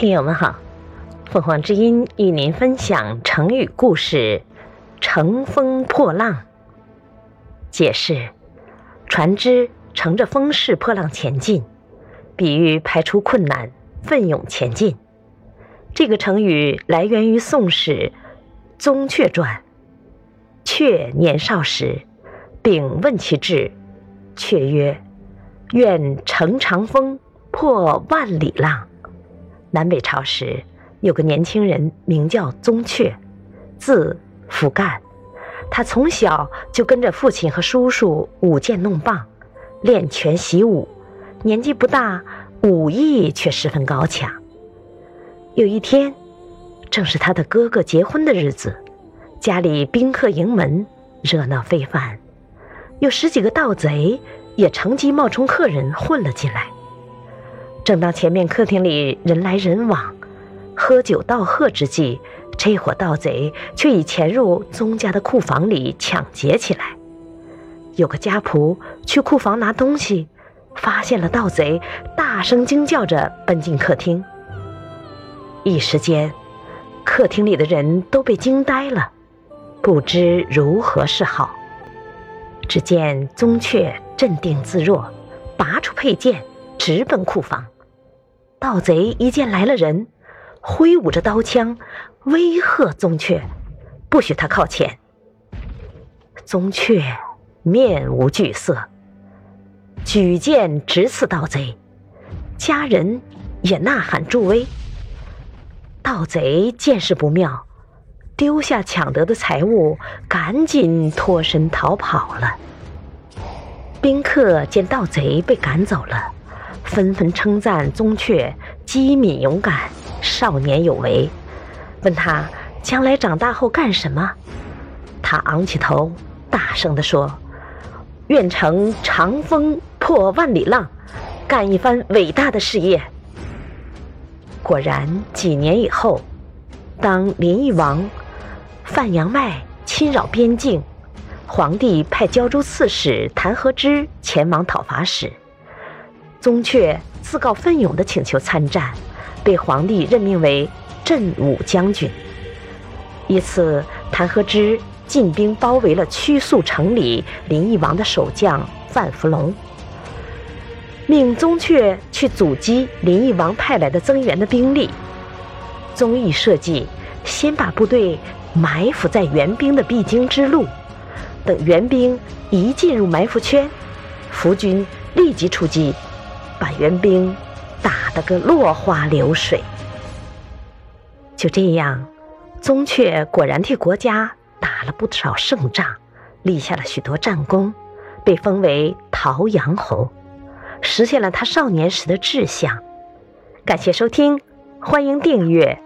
听友们好，凤凰之音与您分享成语故事乘风破浪。解释：船只乘着风势破浪前进，比喻排除困难，奋勇前进。这个成语来源于《宋史·宗悫传》。悫年少时，秉问其志，悫曰：“愿乘长风，破万里浪。”南北朝时，有个年轻人名叫宗悫，字福干。他从小就跟着父亲和叔叔舞剑弄棒，练拳习武，年纪不大，武艺却十分高强。有一天，正是他的哥哥结婚的日子，家里宾客盈门，热闹非凡。有十几个盗贼也乘机冒充客人混了进来。正当前面客厅里人来人往，喝酒道贺之际，这伙盗贼却已潜入宗家的库房里抢劫起来。有个家仆去库房拿东西，发现了盗贼，大声惊叫着奔进客厅。一时间，客厅里的人都被惊呆了，不知如何是好。只见宗悫镇定自若，拔出佩剑，直奔库房。盗贼一见来了人，挥舞着刀枪，威吓宗悫，不许他靠前。宗悫面无惧色，举剑直刺盗贼，家人也呐喊助威。盗贼见势不妙，丢下抢得的财物，赶紧脱身逃跑了。宾客见盗贼被赶走了，纷纷称赞宗悫机敏勇敢，少年有为，问他将来长大后干什么。他昂起头大声地说：“愿乘长风破万里浪，干一番伟大的事业。”果然几年以后，当林邑王范阳迈侵扰边境，皇帝派胶州刺史谭和之前往讨伐时，宗悫自告奋勇地请求参战，被皇帝任命为镇武将军。一次，谭和之进兵包围了曲宿城里林邑王的守将范福龙，命宗悫去阻击林邑王派来的增援的兵力。宗悫设计先把部队埋伏在援兵的必经之路，等援兵一进入埋伏圈，伏军立即出击，把援兵打得个落花流水。就这样，宗悫果然替国家打了不少胜仗，立下了许多战功，被封为桃阳侯，实现了他少年时的志向。感谢收听，欢迎订阅。